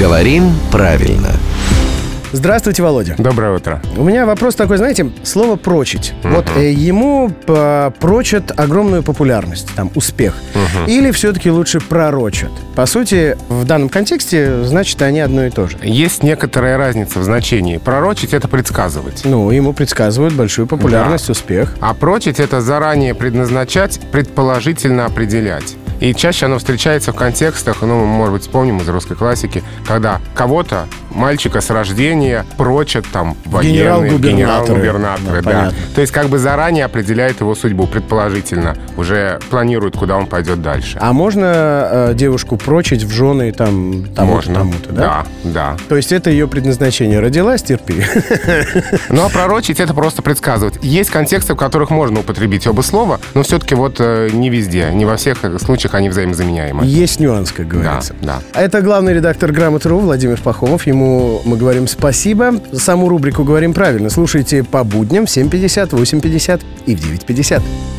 Говорим правильно. Здравствуйте, Володя. Доброе утро. У меня вопрос такой, знаете, слово «прочить». Вот ему прочат огромную популярность, там, успех. Или все-таки лучше пророчат? По сути, в данном контексте, значит, они одно и то же. Есть некоторая разница в значении. Пророчить — это предсказывать. Ну, ему предсказывают большую популярность, да. Успех. А прочить — это заранее предназначать, предположительно определять. И чаще оно встречается в контекстах, ну, может быть, вспомним из русской классики, когда кого-то, мальчика с рождения, прочат там военные, генерал-губернаторы. Да. То есть как бы заранее определяет его судьбу, предположительно. Уже планирует, куда он пойдет дальше. А можно девушку прочить в жены там, тому-то, да? Да. То есть это ее предназначение. Родилась — терпи. Ну, а пророчить — это просто предсказывать. Есть контексты, в которых можно употребить оба слова, но все-таки вот не везде, не во всех случаях они взаимозаменяемы. Есть нюанс, как говорится. Да. Это главный редактор Грамот.ру Владимир Пахомов. Ему мы говорим спасибо. Саму рубрику «Говорим правильно» слушайте по будням в 7:50, 8:50 и в 9:50.